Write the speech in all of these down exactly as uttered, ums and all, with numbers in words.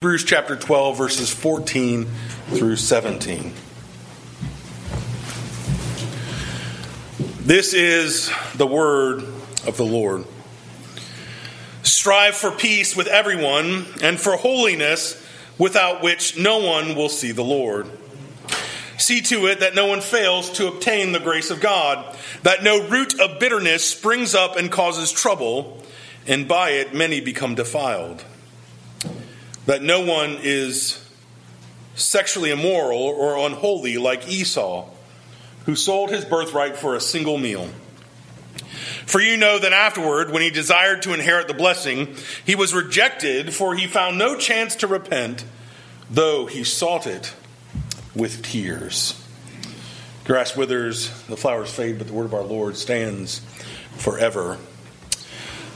Hebrews chapter twelve, verses fourteen through seventeen. This is the word of the Lord. Strive for peace with everyone and for holiness, without which no one will see the Lord. See to it that no one fails to obtain the grace of God, that no root of bitterness springs up and causes trouble, and by it many become defiled. That no one is sexually immoral or unholy like Esau, who sold his birthright for a single meal. For you know that afterward, when he desired to inherit the blessing, he was rejected, for he found no chance to repent, though he sought it with tears. Grass withers, the flowers fade, but the word of our Lord stands forever.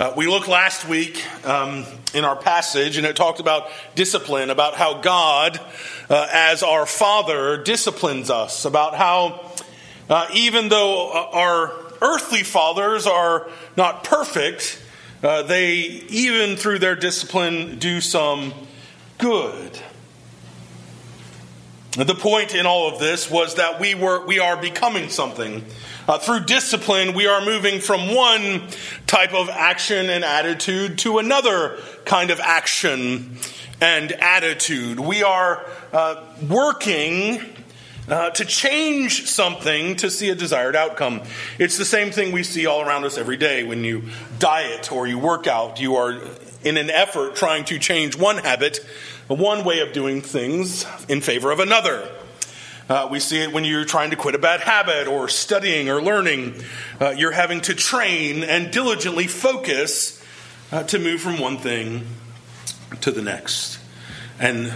Uh, we looked last week um, in our passage, and it talked about discipline, about how God, uh, as our Father, disciplines us, about how uh, even though our earthly fathers are not perfect, uh, they, even through their discipline, do some good. The point in all of this was that we were we are becoming something. Uh, through discipline, we are moving from one type of action and attitude to another kind of action and attitude. We are uh, working uh, to change something to see a desired outcome. It's the same thing we see all around us every day. When you diet or you work out, you are in an effort trying to change one habit, one way of doing things, in favor of another. Uh, we see it when you're trying to quit a bad habit or studying or learning. Uh, you're having to train and diligently focus uh, to move from one thing to the next. And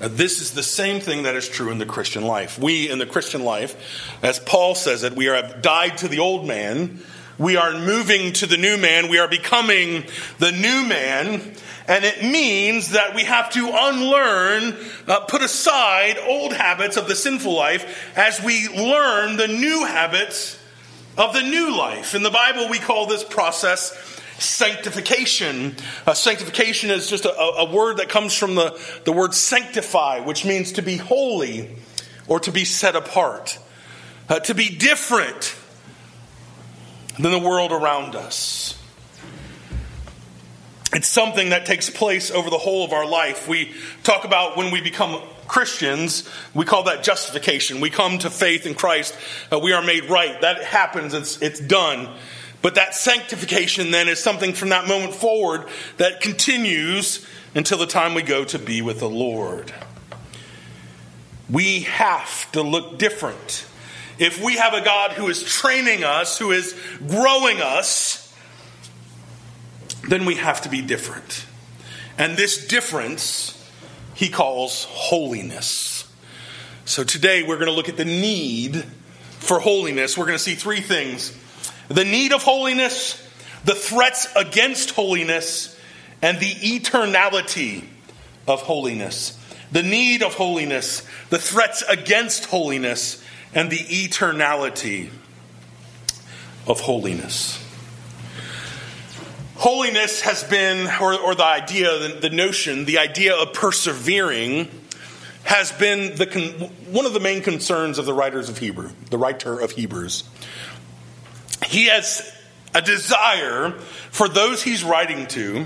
uh, this is the same thing that is true in the Christian life. We, in the Christian life, as Paul says it, we have died to the old man. We are moving to the new man. We are becoming the new man. And it means that we have to unlearn, uh, put aside old habits of the sinful life as we learn the new habits of the new life. In the Bible, we call this process sanctification. Uh, sanctification is just a, a word that comes from the, the word sanctify, which means to be holy or to be set apart, uh, to be different than the world around us. It's something that takes place over the whole of our life. We talk about when we become Christians, we call that justification. We come to faith in Christ. Uh, we are made right. That happens. It's, it's done. But that sanctification then is something from that moment forward that continues until the time we go to be with the Lord. We have to look different. If we have a God who is training us, who is growing us, then we have to be different. And this difference he calls holiness. So today we're going to look at the need for holiness. We're going to see three things: the need of holiness, the threats against holiness, and the eternality of holiness. The need of holiness, the threats against holiness, and the eternality of holiness. Holiness has been, or, or the idea, the, the notion, the idea of persevering has been the con, one of the main concerns of the writers of Hebrew, the writer of Hebrews. He has a desire for those he's writing to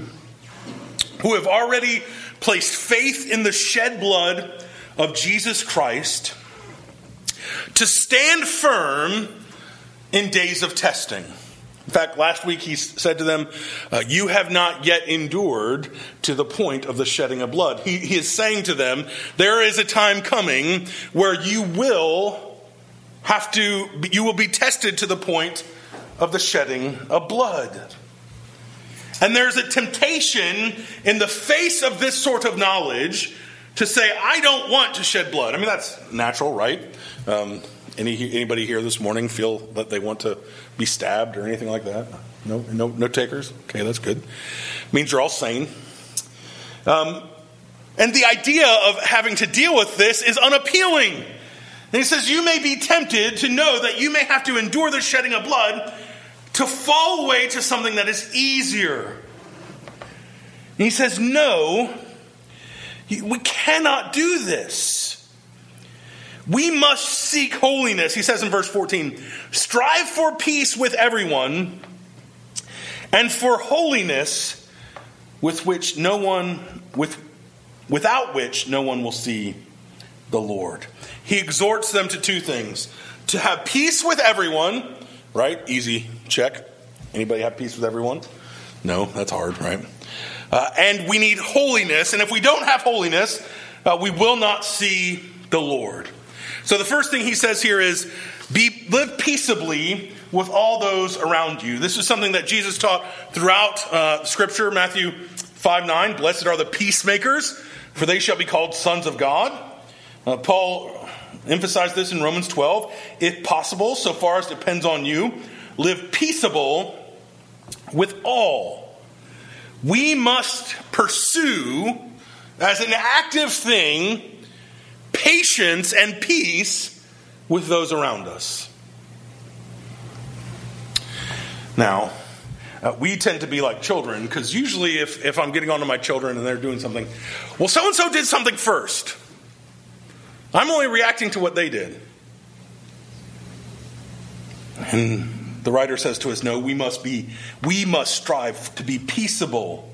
who have already placed faith in the shed blood of Jesus Christ to stand firm in days of testing. In fact, last week he said to them, uh, you have not yet endured to the point of the shedding of blood. He, he is saying to them, there is a time coming where you will have to, you will be tested to the point of the shedding of blood. And there's a temptation in the face of this sort of knowledge to say, I don't want to shed blood. I mean, that's natural, right? Um, any anybody here this morning feel that they want to be stabbed or anything like that? No, no, no takers. Okay, that's good. Means you're all sane. Um, and the idea of having to deal with this is unappealing. And he says, you may be tempted to know that you may have to endure the shedding of blood to fall away to something that is easier. And he says, no. We cannot do this. We must seek holiness. He says in verse fourteen, strive for peace with everyone and for holiness with which no one, with, without which no one will see the Lord. He exhorts them to two things. To have peace with everyone, right? Easy, check. Anybody have peace with everyone? No, that's hard, right? Uh, and we need holiness. And if we don't have holiness, uh, we will not see the Lord. So the first thing he says here is, be, live peaceably with all those around you. This is something that Jesus taught throughout uh, Scripture. Matthew five nine, blessed are the peacemakers, for they shall be called sons of God. Uh, Paul emphasized this in Romans twelve. If possible, so far as depends on you, live peaceable with all. We must pursue, as an active thing, patience and peace with those around us. Now, uh, we tend to be like children, because usually if, if I'm getting on to my children and they're doing something, well, so-and-so did something first. I'm only reacting to what they did. And the writer says to us, no, we must be, we must strive to be peaceable.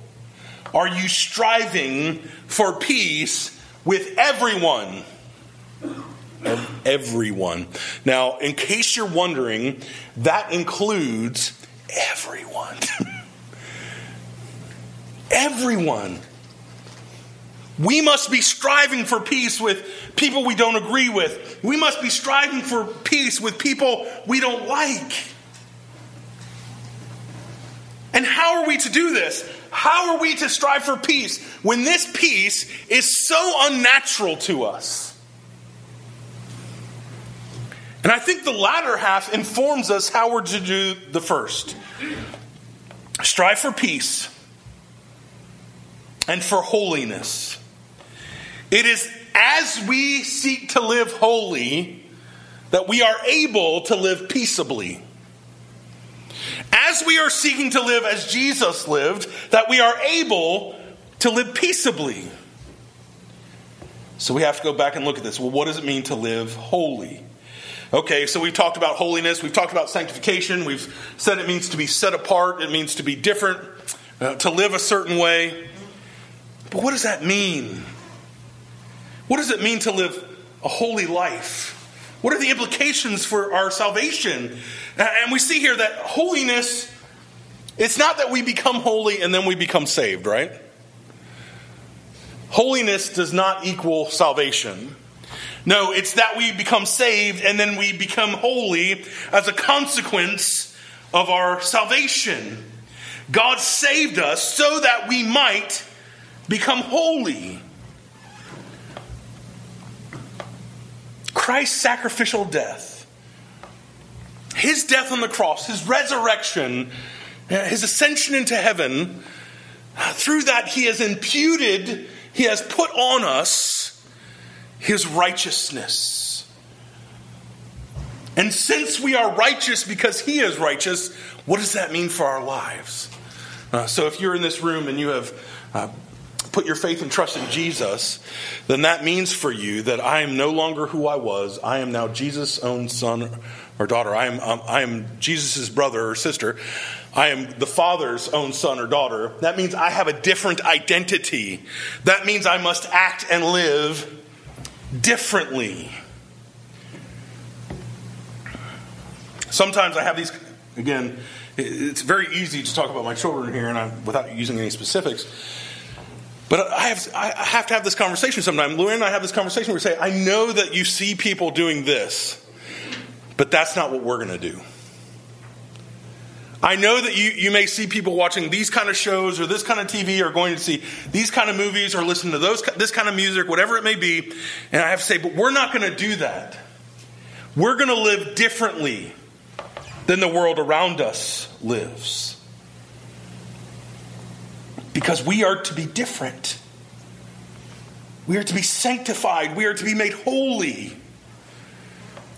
Are you striving for peace with everyone? Everyone. Now, in case you're wondering, that includes everyone. Everyone. We must be striving for peace with people we don't agree with. We must be striving for peace with people we don't like. And how are we to do this? How are we to strive for peace when this peace is so unnatural to us? And I think the latter half informs us how we're to do the first. Strive for peace and for holiness. It is as we seek to live holy that we are able to live peaceably. As we are seeking to live as Jesus lived, that we are able to live peaceably. So we have to go back and look at this. Well, what does it mean to live holy? Okay, so we've talked about holiness. We've talked about sanctification. We've said it means to be set apart. It means to be different, uh, to live a certain way. But what does that mean? What does it mean to live a holy life? What are the implications for our salvation? And we see here that holiness, it's not that we become holy and then we become saved, right? Holiness does not equal salvation. No, it's that we become saved and then we become holy as a consequence of our salvation. God saved us so that we might become holy. Christ's sacrificial death, his death on the cross, his resurrection, his ascension into heaven, through that he has imputed, he has put on us his righteousness. And since we are righteous because he is righteous, what does that mean for our lives? Uh, so if you're in this room and you have uh, put your faith and trust in Jesus, then that means for you that I am no longer who I was. I am now Jesus' own son or daughter. I am um, I am Jesus' brother or sister. I am the Father's own son or daughter. That means I have a different identity. That means I must act and live differently. Sometimes I have these, again, it's very easy to talk about my children here and I, without using any specifics. But I have, I have to have this conversation sometime. Luann and I have this conversation where we say, I know that you see people doing this, but that's not what we're going to do. I know that you, you may see people watching these kind of shows or this kind of T V or going to see these kind of movies or listen to those this kind of music, whatever it may be. And I have to say, but we're not going to do that. We're going to live differently than the world around us lives. Because we are to be different. We are to be sanctified. We are to be made holy.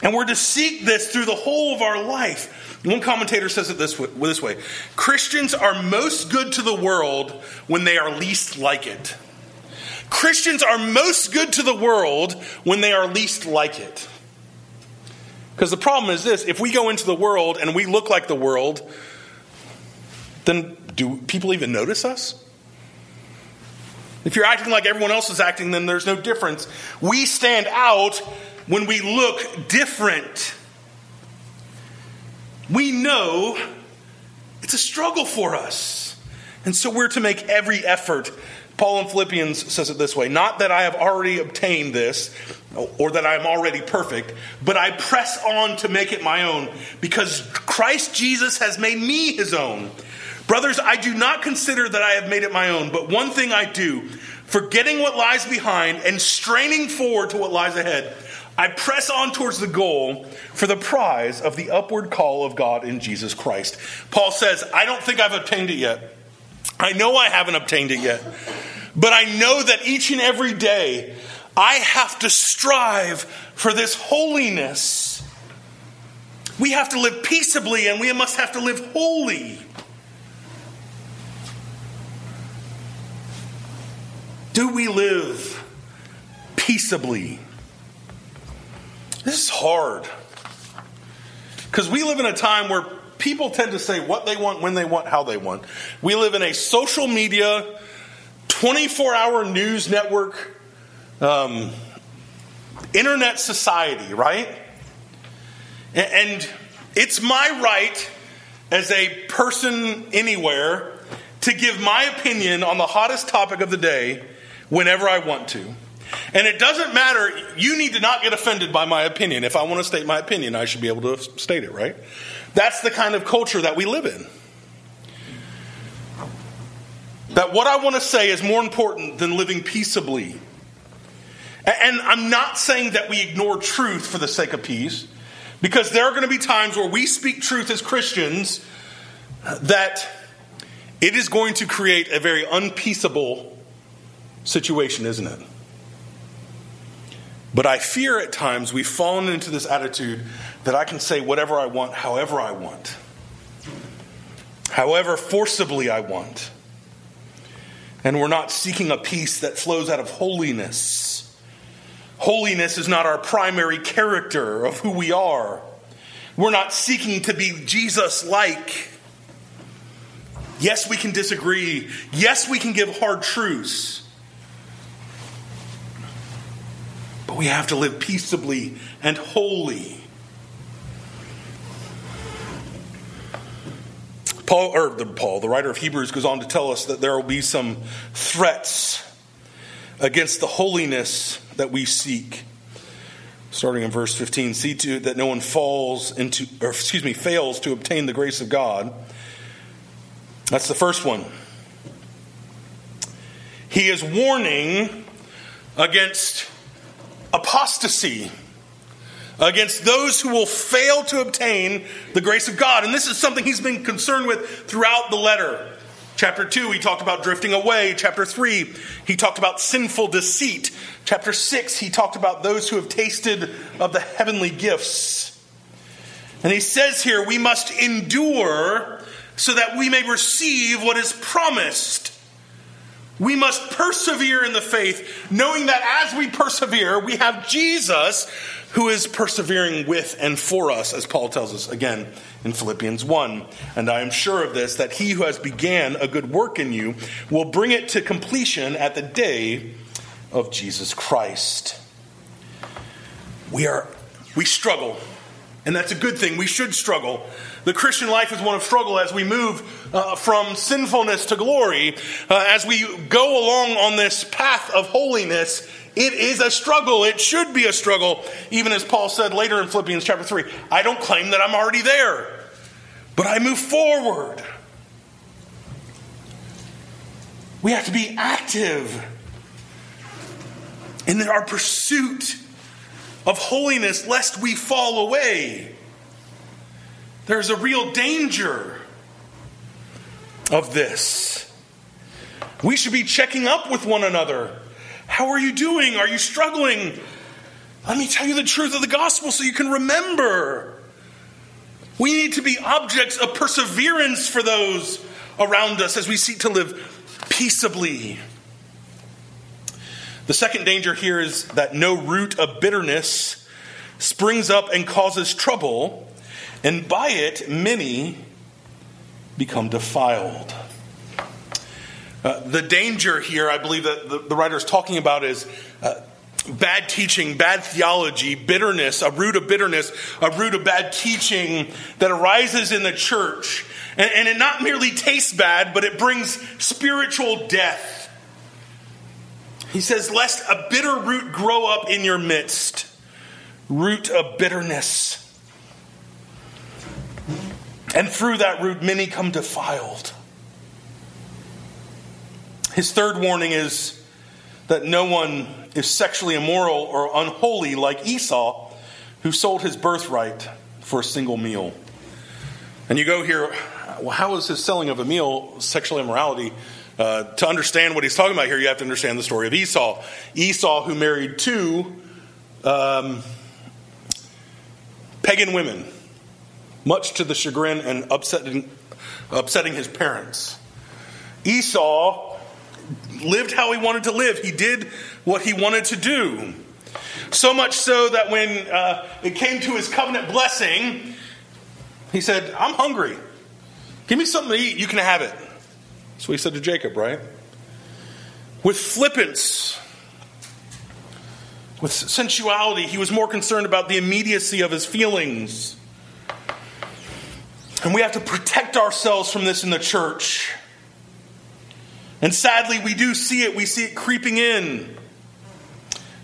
And we're to seek this through the whole of our life. One commentator says it this way, this way. Christians are most good to the world when they are least like it. Christians are most good to the world when they are least like it. Because the problem is this, if we go into the world and we look like the world, then do people even notice us? If you're acting like everyone else is acting, then there's no difference. We stand out when we look different. We know it's a struggle for us. And so we're to make every effort. Paul in Philippians says it this way, not that I have already obtained this or that I am already perfect, but I press on to make it my own because Christ Jesus has made me his own. Brothers, I do not consider that I have made it my own, but one thing I do, forgetting what lies behind and straining forward to what lies ahead, I press on towards the goal for the prize of the upward call of God in Jesus Christ. Paul says, I don't think I've obtained it yet. I know I haven't obtained it yet, but I know that each and every day I have to strive for this holiness. We have to live peaceably and we must have to live holy. Do we live peaceably? This is hard because we live in a time where people tend to say what they want, when they want, how they want. We live in a social media, twenty-four hour news network, um, internet society, right? And it's my right as a person anywhere to give my opinion on the hottest topic of the day whenever I want to. And it doesn't matter. You need to not get offended by my opinion. If I want to state my opinion, I should be able to state it, right? That's the kind of culture that we live in. That what I want to say is more important than living peaceably. And I'm not saying that we ignore truth for the sake of peace, because there are going to be times where we speak truth as Christians that it is going to create a very unpeaceable situation, isn't it? But I fear at times we've fallen into this attitude that I can say whatever I want, however I want. However forcibly I want. And we're not seeking a peace that flows out of holiness. Holiness is not our primary character of who we are. We're not seeking to be Jesus-like. Yes, we can disagree. Yes, we can give hard truths. But we have to live peaceably and holy. Paul, or the, Paul, the writer of Hebrews, goes on to tell us that there will be some threats against the holiness that we seek. Starting in verse fifteen, see to it that no one falls into, or excuse me, fails to obtain the grace of God. That's the first one. He is warning against apostasy, against those who will fail to obtain the grace of God. And this is something he's been concerned with throughout the letter. Chapter two, he talked about drifting away. Chapter three, he talked about sinful deceit. Chapter six, he talked about those who have tasted of the heavenly gifts. And he says here, we must endure so that we may receive what is promised. We must persevere in the faith, knowing that as we persevere, we have Jesus who is persevering with and for us, as Paul tells us again in Philippians one. And I am sure of this, that he who has began a good work in you will bring it to completion at the day of Jesus Christ. We are, we struggle. And that's a good thing. We should struggle. The Christian life is one of struggle as we move uh, from sinfulness to glory. Uh, as we go along on this path of holiness, it is a struggle. It should be a struggle. Even as Paul said later in Philippians chapter three, I don't claim that I'm already there, but I move forward. We have to be active in our pursuit of holiness, lest we fall away. There's a real danger of this. We should be checking up with one another. How are you doing? Are you struggling? Let me tell you the truth of the gospel so you can remember. We need to be objects of perseverance for those around us as we seek to live peaceably. The second danger here is that no root of bitterness springs up and causes trouble, and by it many become defiled. Uh, the danger here, I believe, that the, the writer is talking about is uh, bad teaching, bad theology, bitterness, a root of bitterness, a root of bad teaching that arises in the church. And, and it not merely tastes bad, but it brings spiritual death. He says, lest a bitter root grow up in your midst. Root of bitterness. And through that root, many come defiled. His third warning is that no one is sexually immoral or unholy like Esau, who sold his birthright for a single meal. And you go here, well, how is his selling of a meal sexual immorality? Uh, to understand what he's talking about here, you have to understand the story of Esau. Esau, who married two um, pagan women, much to the chagrin and upsetting, upsetting his parents. Esau lived how he wanted to live. He did what he wanted to do. So much so that when uh, it came to his covenant blessing, he said, I'm hungry. Give me something to eat. You can have it. So he said to Jacob, right? With flippance, with sensuality, he was more concerned about the immediacy of his feelings. And we have to protect ourselves from this in the church. And sadly, we do see it. We see it creeping in.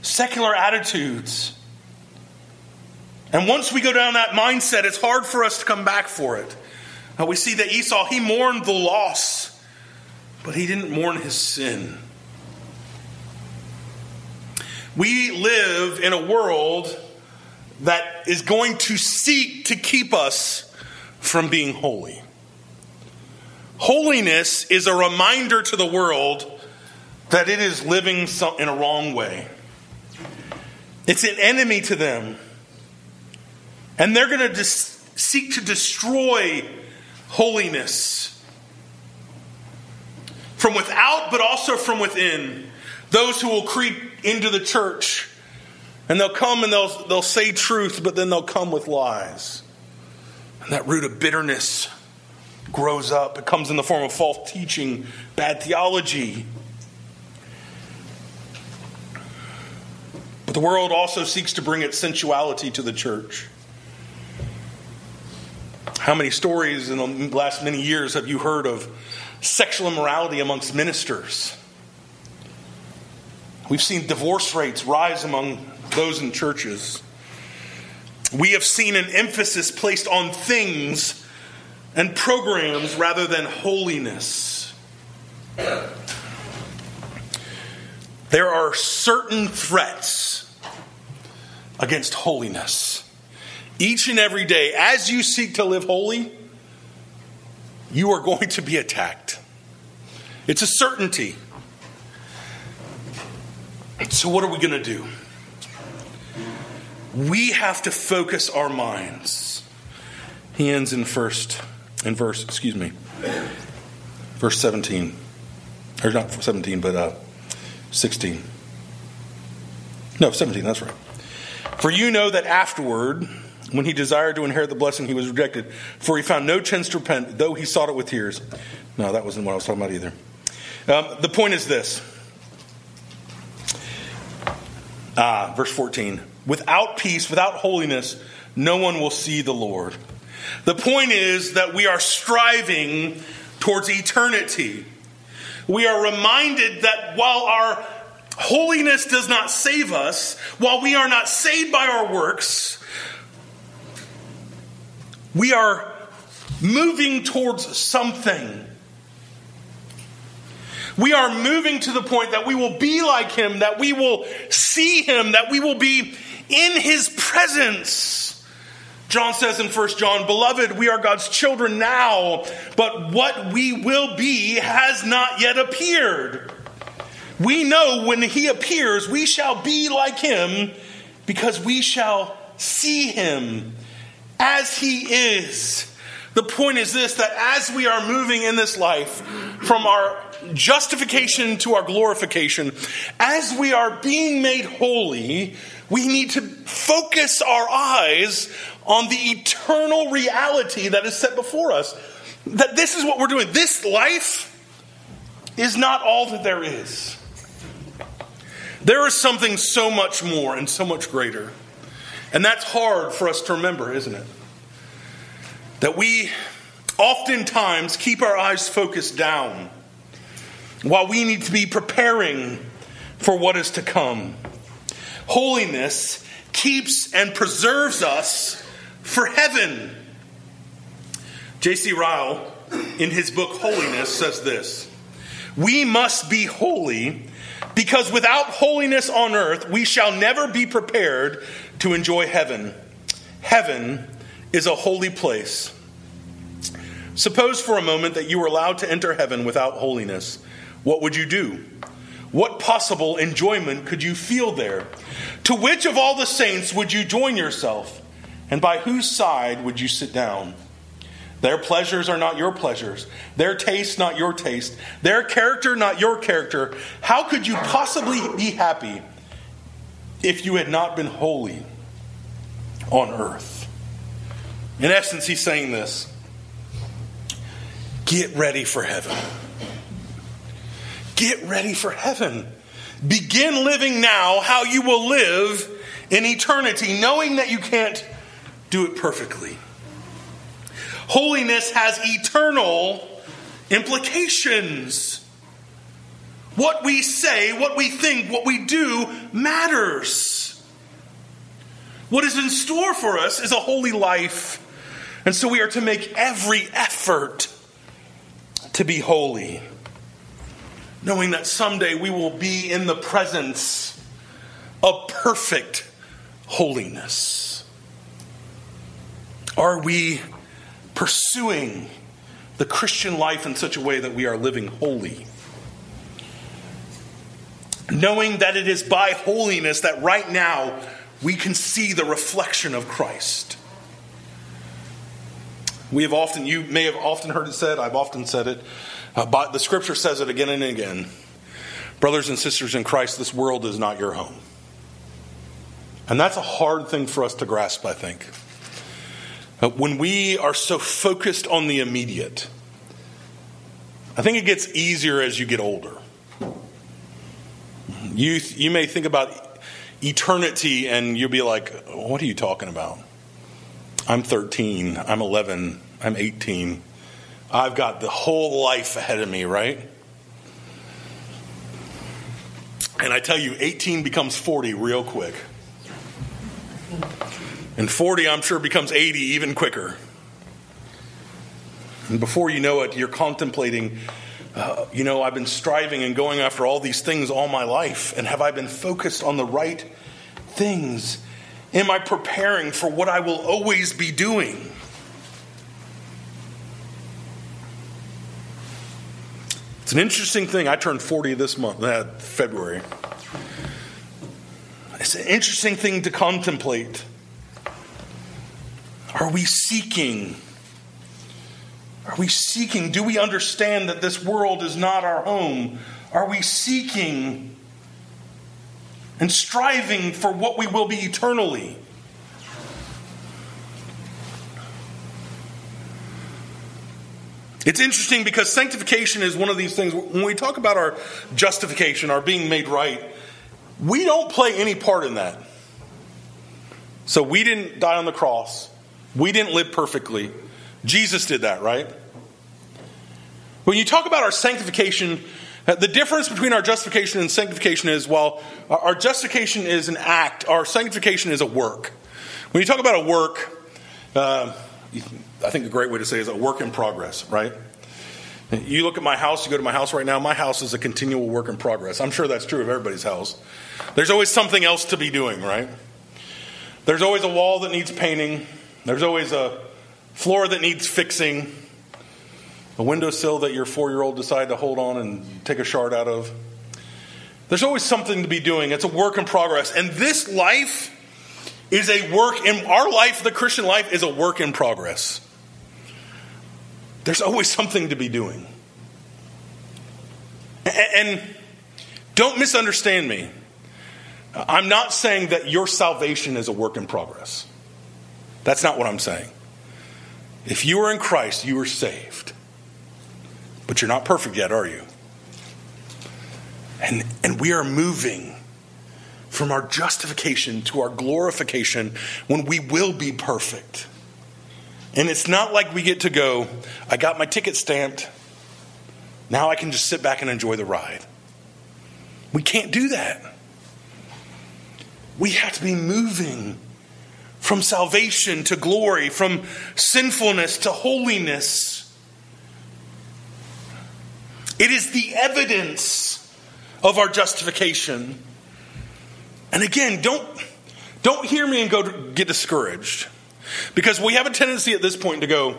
Secular attitudes. And once we go down that mindset, it's hard for us to come back for it. Now we see that Esau, he mourned the loss, but he didn't mourn his sin. We live in a world that is going to seek to keep us from being holy. Holiness is a reminder to the world that it is living in a wrong way. It's an enemy to them. And they're going to dis- seek to destroy holiness. From without, but also from within. Those who will creep into the church. And they'll come and they'll, they'll say truth, but then they'll come with lies. And that root of bitterness grows up. It comes in the form of false teaching, bad theology. But the world also seeks to bring its sensuality to the church. How many stories in the last many years have you heard of sexual immorality amongst ministers? We've seen divorce rates rise among those in churches. We have seen an emphasis placed on things and programs rather than holiness. There are certain threats against holiness. Each and every day, as you seek to live holy, you are going to be attacked. It's a certainty. So what are we going to do? We have to focus our minds. He ends in first in verse, excuse me, verse seventeen, or not seventeen, but uh, sixteen. No, seventeen. That's right. For you know that afterward, when he desired to inherit the blessing, he was rejected. For he found no chance to repent, though he sought it with tears. No, that wasn't what I was talking about either. Um, the point is this. Ah, verse fourteen. Without peace, without holiness, no one will see the Lord. The point is that we are striving towards eternity. We are reminded that while our holiness does not save us, while we are not saved by our works, we are moving towards something. We are moving to the point that we will be like him, that we will see him, that we will be in his presence. John says in First John, beloved, we are God's children now, but what we will be has not yet appeared. We know when he appears, we shall be like him because we shall see him as he is. The point is this, that as we are moving in this life from our justification to our glorification, as we are being made holy, we need to focus our eyes on the eternal reality that is set before us. That this is what we're doing. This life is not all that there is. There is something so much more and so much greater. And that's hard for us to remember, isn't it? That we oftentimes keep our eyes focused down while we need to be preparing for what is to come. Holiness keeps and preserves us for heaven. J C Ryle, in his book Holiness, says this: "We must be holy because without holiness on earth, we shall never be prepared to enjoy heaven. Heaven is a holy place. Suppose for a moment that you were allowed to enter heaven without holiness. What would you do? What possible enjoyment could you feel there? To which of all the saints would you join yourself? And by whose side would you sit down? Their pleasures are not your pleasures. Their taste, not your taste. Their character, not your character. How could you possibly be happy if you had not been holy on earth?" In essence, he's saying this: get ready for heaven. Get ready for heaven. Begin living now how you will live in eternity, knowing that you can't do it perfectly. Holiness has eternal implications. What we say, what we think, what we do matters. What is in store for us is a holy life. And so we are to make every effort to be holy, knowing that someday we will be in the presence of perfect holiness. Are we pursuing the Christian life in such a way that we are living holy? Knowing that it is by holiness that right now we can see the reflection of Christ. We have often, you may have often heard it said, I've often said it, Uh, but the scripture says it again and again. Brothers and sisters in Christ, this world is not your home. And that's a hard thing for us to grasp, I think. Uh, when we are so focused on the immediate, I think it gets easier as you get older. You, you may think about eternity and you'll be like, what are you talking about? I'm thirteen, I'm eleven, I'm eighteen. I've got the whole life ahead of me, right? And I tell you, eighteen becomes forty real quick. And forty, I'm sure, becomes eighty even quicker. And before you know it, you're contemplating, uh, you know, I've been striving and going after all these things all my life. And have I been focused on the right things? Am I preparing for what I will always be doing? It's an interesting thing. I turned forty this month, uh, February. It's an interesting thing to contemplate. Are we seeking? Are we seeking? Do we understand that this world is not our home? Are we seeking and striving for what we will be eternally? It's interesting because sanctification is one of these things. When we talk about our justification, our being made right, we don't play any part in that. So we didn't die on the cross. We didn't live perfectly. Jesus did that, right? When you talk about our sanctification, the difference between our justification and sanctification is, while our justification is an act, our sanctification is a work. When you talk about a work, uh, I think the great way to say it is a work in progress, right? You look at my house, you go to my house right now, my house is a continual work in progress. I'm sure that's true of everybody's house. There's always something else to be doing, right? There's always a wall that needs painting. There's always a floor that needs fixing. A windowsill that your four-year-old decided to hold on and take a shard out of. There's always something to be doing. It's a work in progress. And this life is a work in our life, the Christian life is a work in progress. There's always something to be doing. And don't misunderstand me. I'm not saying that your salvation is a work in progress. That's not what I'm saying. If you are in Christ, you are saved. But you're not perfect yet, are you? And and we are moving from our justification to our glorification when we will be perfect. And it's not like we get to go, I got my ticket stamped. Now I can just sit back and enjoy the ride. We can't do that. We have to be moving from salvation to glory, from sinfulness to holiness. It is the evidence of our justification. And again, don't, don't hear me and go get discouraged. Because we have a tendency at this point to go,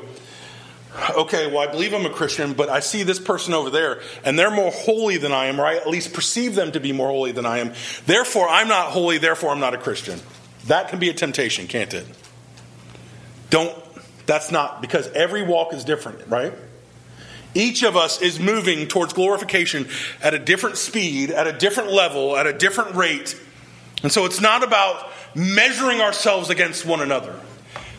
okay, well, I believe I'm a Christian, but I see this person over there, and they're more holy than I am, or I at least perceive them to be more holy than I am. Therefore, I'm not holy, therefore I'm not a Christian. That can be a temptation, can't it? Don't, that's not, because every walk is different, right? Each of us is moving towards glorification at a different speed, at a different level, at a different rate. And so it's not about measuring ourselves against one another.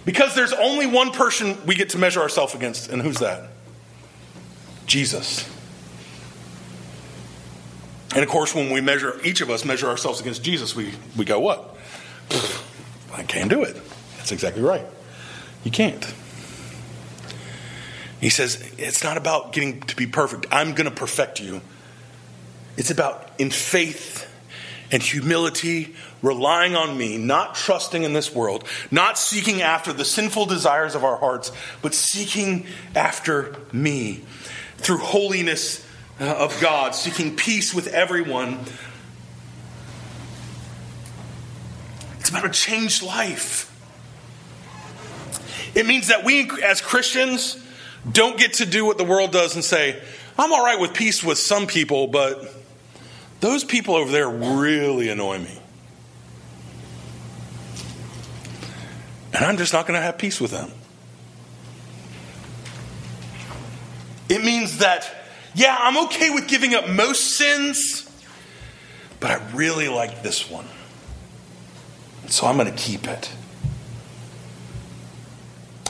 Because there's only one person we get to measure ourselves against. And who's that? Jesus. And of course, when we measure, each of us measure ourselves against Jesus, we, we go, what? I can't do it. That's exactly right. You can't. He says, it's not about getting to be perfect. I'm going to perfect you. It's about in faith and humility, relying on me, not trusting in this world, not seeking after the sinful desires of our hearts, but seeking after me through holiness of God, seeking peace with everyone. It's about a changed life. It means that we, as Christians, don't get to do what the world does and say, I'm all right with peace with some people, but those people over there really annoy me. And I'm just not going to have peace with them. It means that, yeah, I'm okay with giving up most sins, but I really like this one. So I'm going to keep it.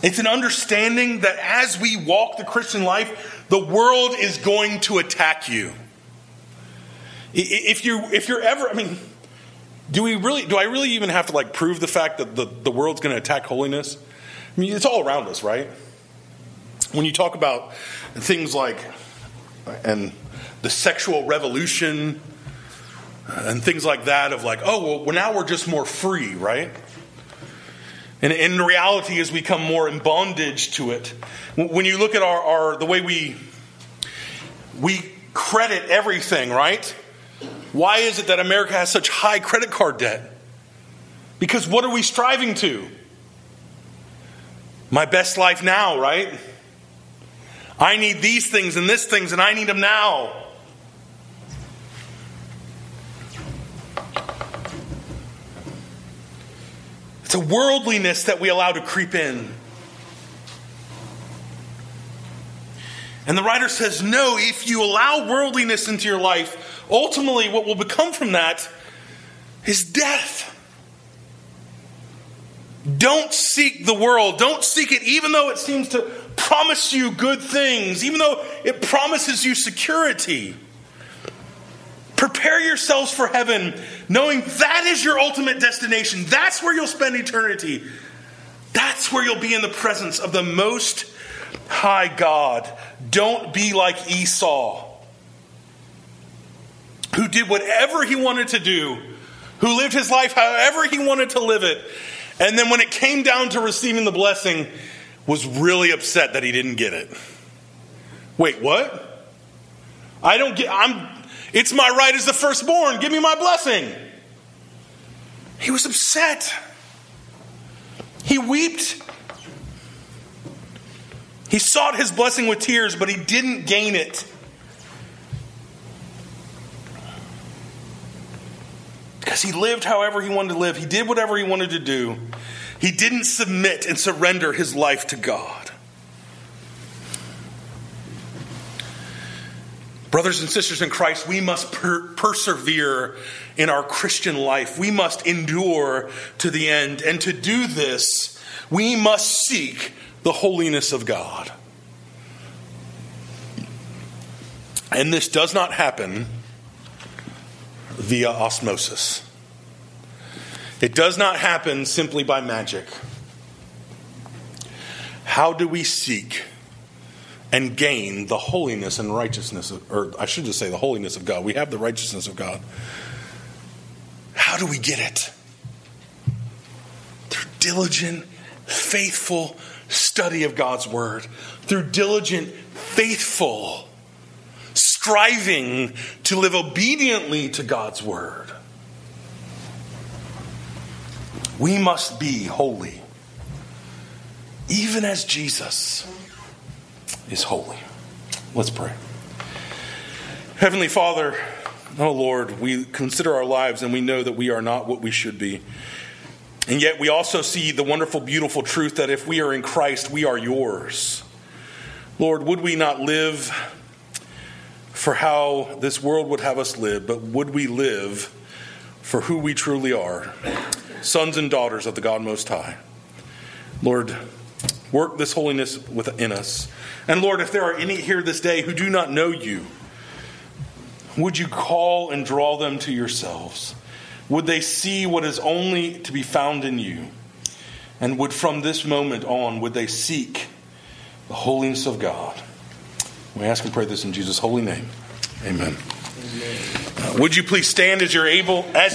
It's an understanding that as we walk the Christian life, the world is going to attack you. If you, if you're ever, I mean, do we really, do I really even have to like prove the fact that the, the world's going to attack holiness? I mean, it's all around us, right? When you talk about things like, and the sexual revolution and things like that of like, oh, well, now we're just more free, right? And in reality, as we come more in bondage to it, when you look at our, our the way we, we credit everything, right? Why is it that America has such high credit card debt? Because what are we striving to? My best life now, right? I need these things and this things, and I need them now. It's a worldliness that we allow to creep in. And the writer says, no, if you allow worldliness into your life, ultimately, what will become from that is death. Don't seek the world. Don't seek it, even though it seems to promise you good things, even though it promises you security. Prepare yourselves for heaven, knowing that is your ultimate destination. That's where you'll spend eternity. That's where you'll be in the presence of the Most High God. Don't be like Esau, who did whatever he wanted to do, who lived his life however he wanted to live it, and then when it came down to receiving the blessing, was really upset that he didn't get it. Wait, what? I don't get, I'm, it's my right as the firstborn, give me my blessing. He was upset. He wept. He sought his blessing with tears, but he didn't gain it. Because he lived however he wanted to live. He did whatever he wanted to do. He didn't submit and surrender his life to God. Brothers and sisters in Christ, we must per- persevere in our Christian life. We must endure to the end. And to do this, we must seek the holiness of God. And this does not happen via osmosis. It does not happen simply by magic. How do we seek and gain the holiness and righteousness, of, or I should just say the holiness of God? We have the righteousness of God. How do we get it? Through diligent, faithful study of God's word. Through diligent, faithful striving to live obediently to God's word. We must be holy, even as Jesus is holy. Let's pray. Heavenly Father, oh Lord, we consider our lives and we know that we are not what we should be. And yet we also see the wonderful, beautiful truth that if we are in Christ, we are yours. Lord, would we not live for how this world would have us live, but would we live for who we truly are, sons and daughters of the God Most High. Lord, work this holiness within us. And Lord, if there are any here this day who do not know you, would you call and draw them to yourselves? Would they see what is only to be found in you? And would from this moment on, would they seek the holiness of God? We ask and pray this in Jesus' holy name. Amen. Amen. Uh, would you please stand as you're able, as you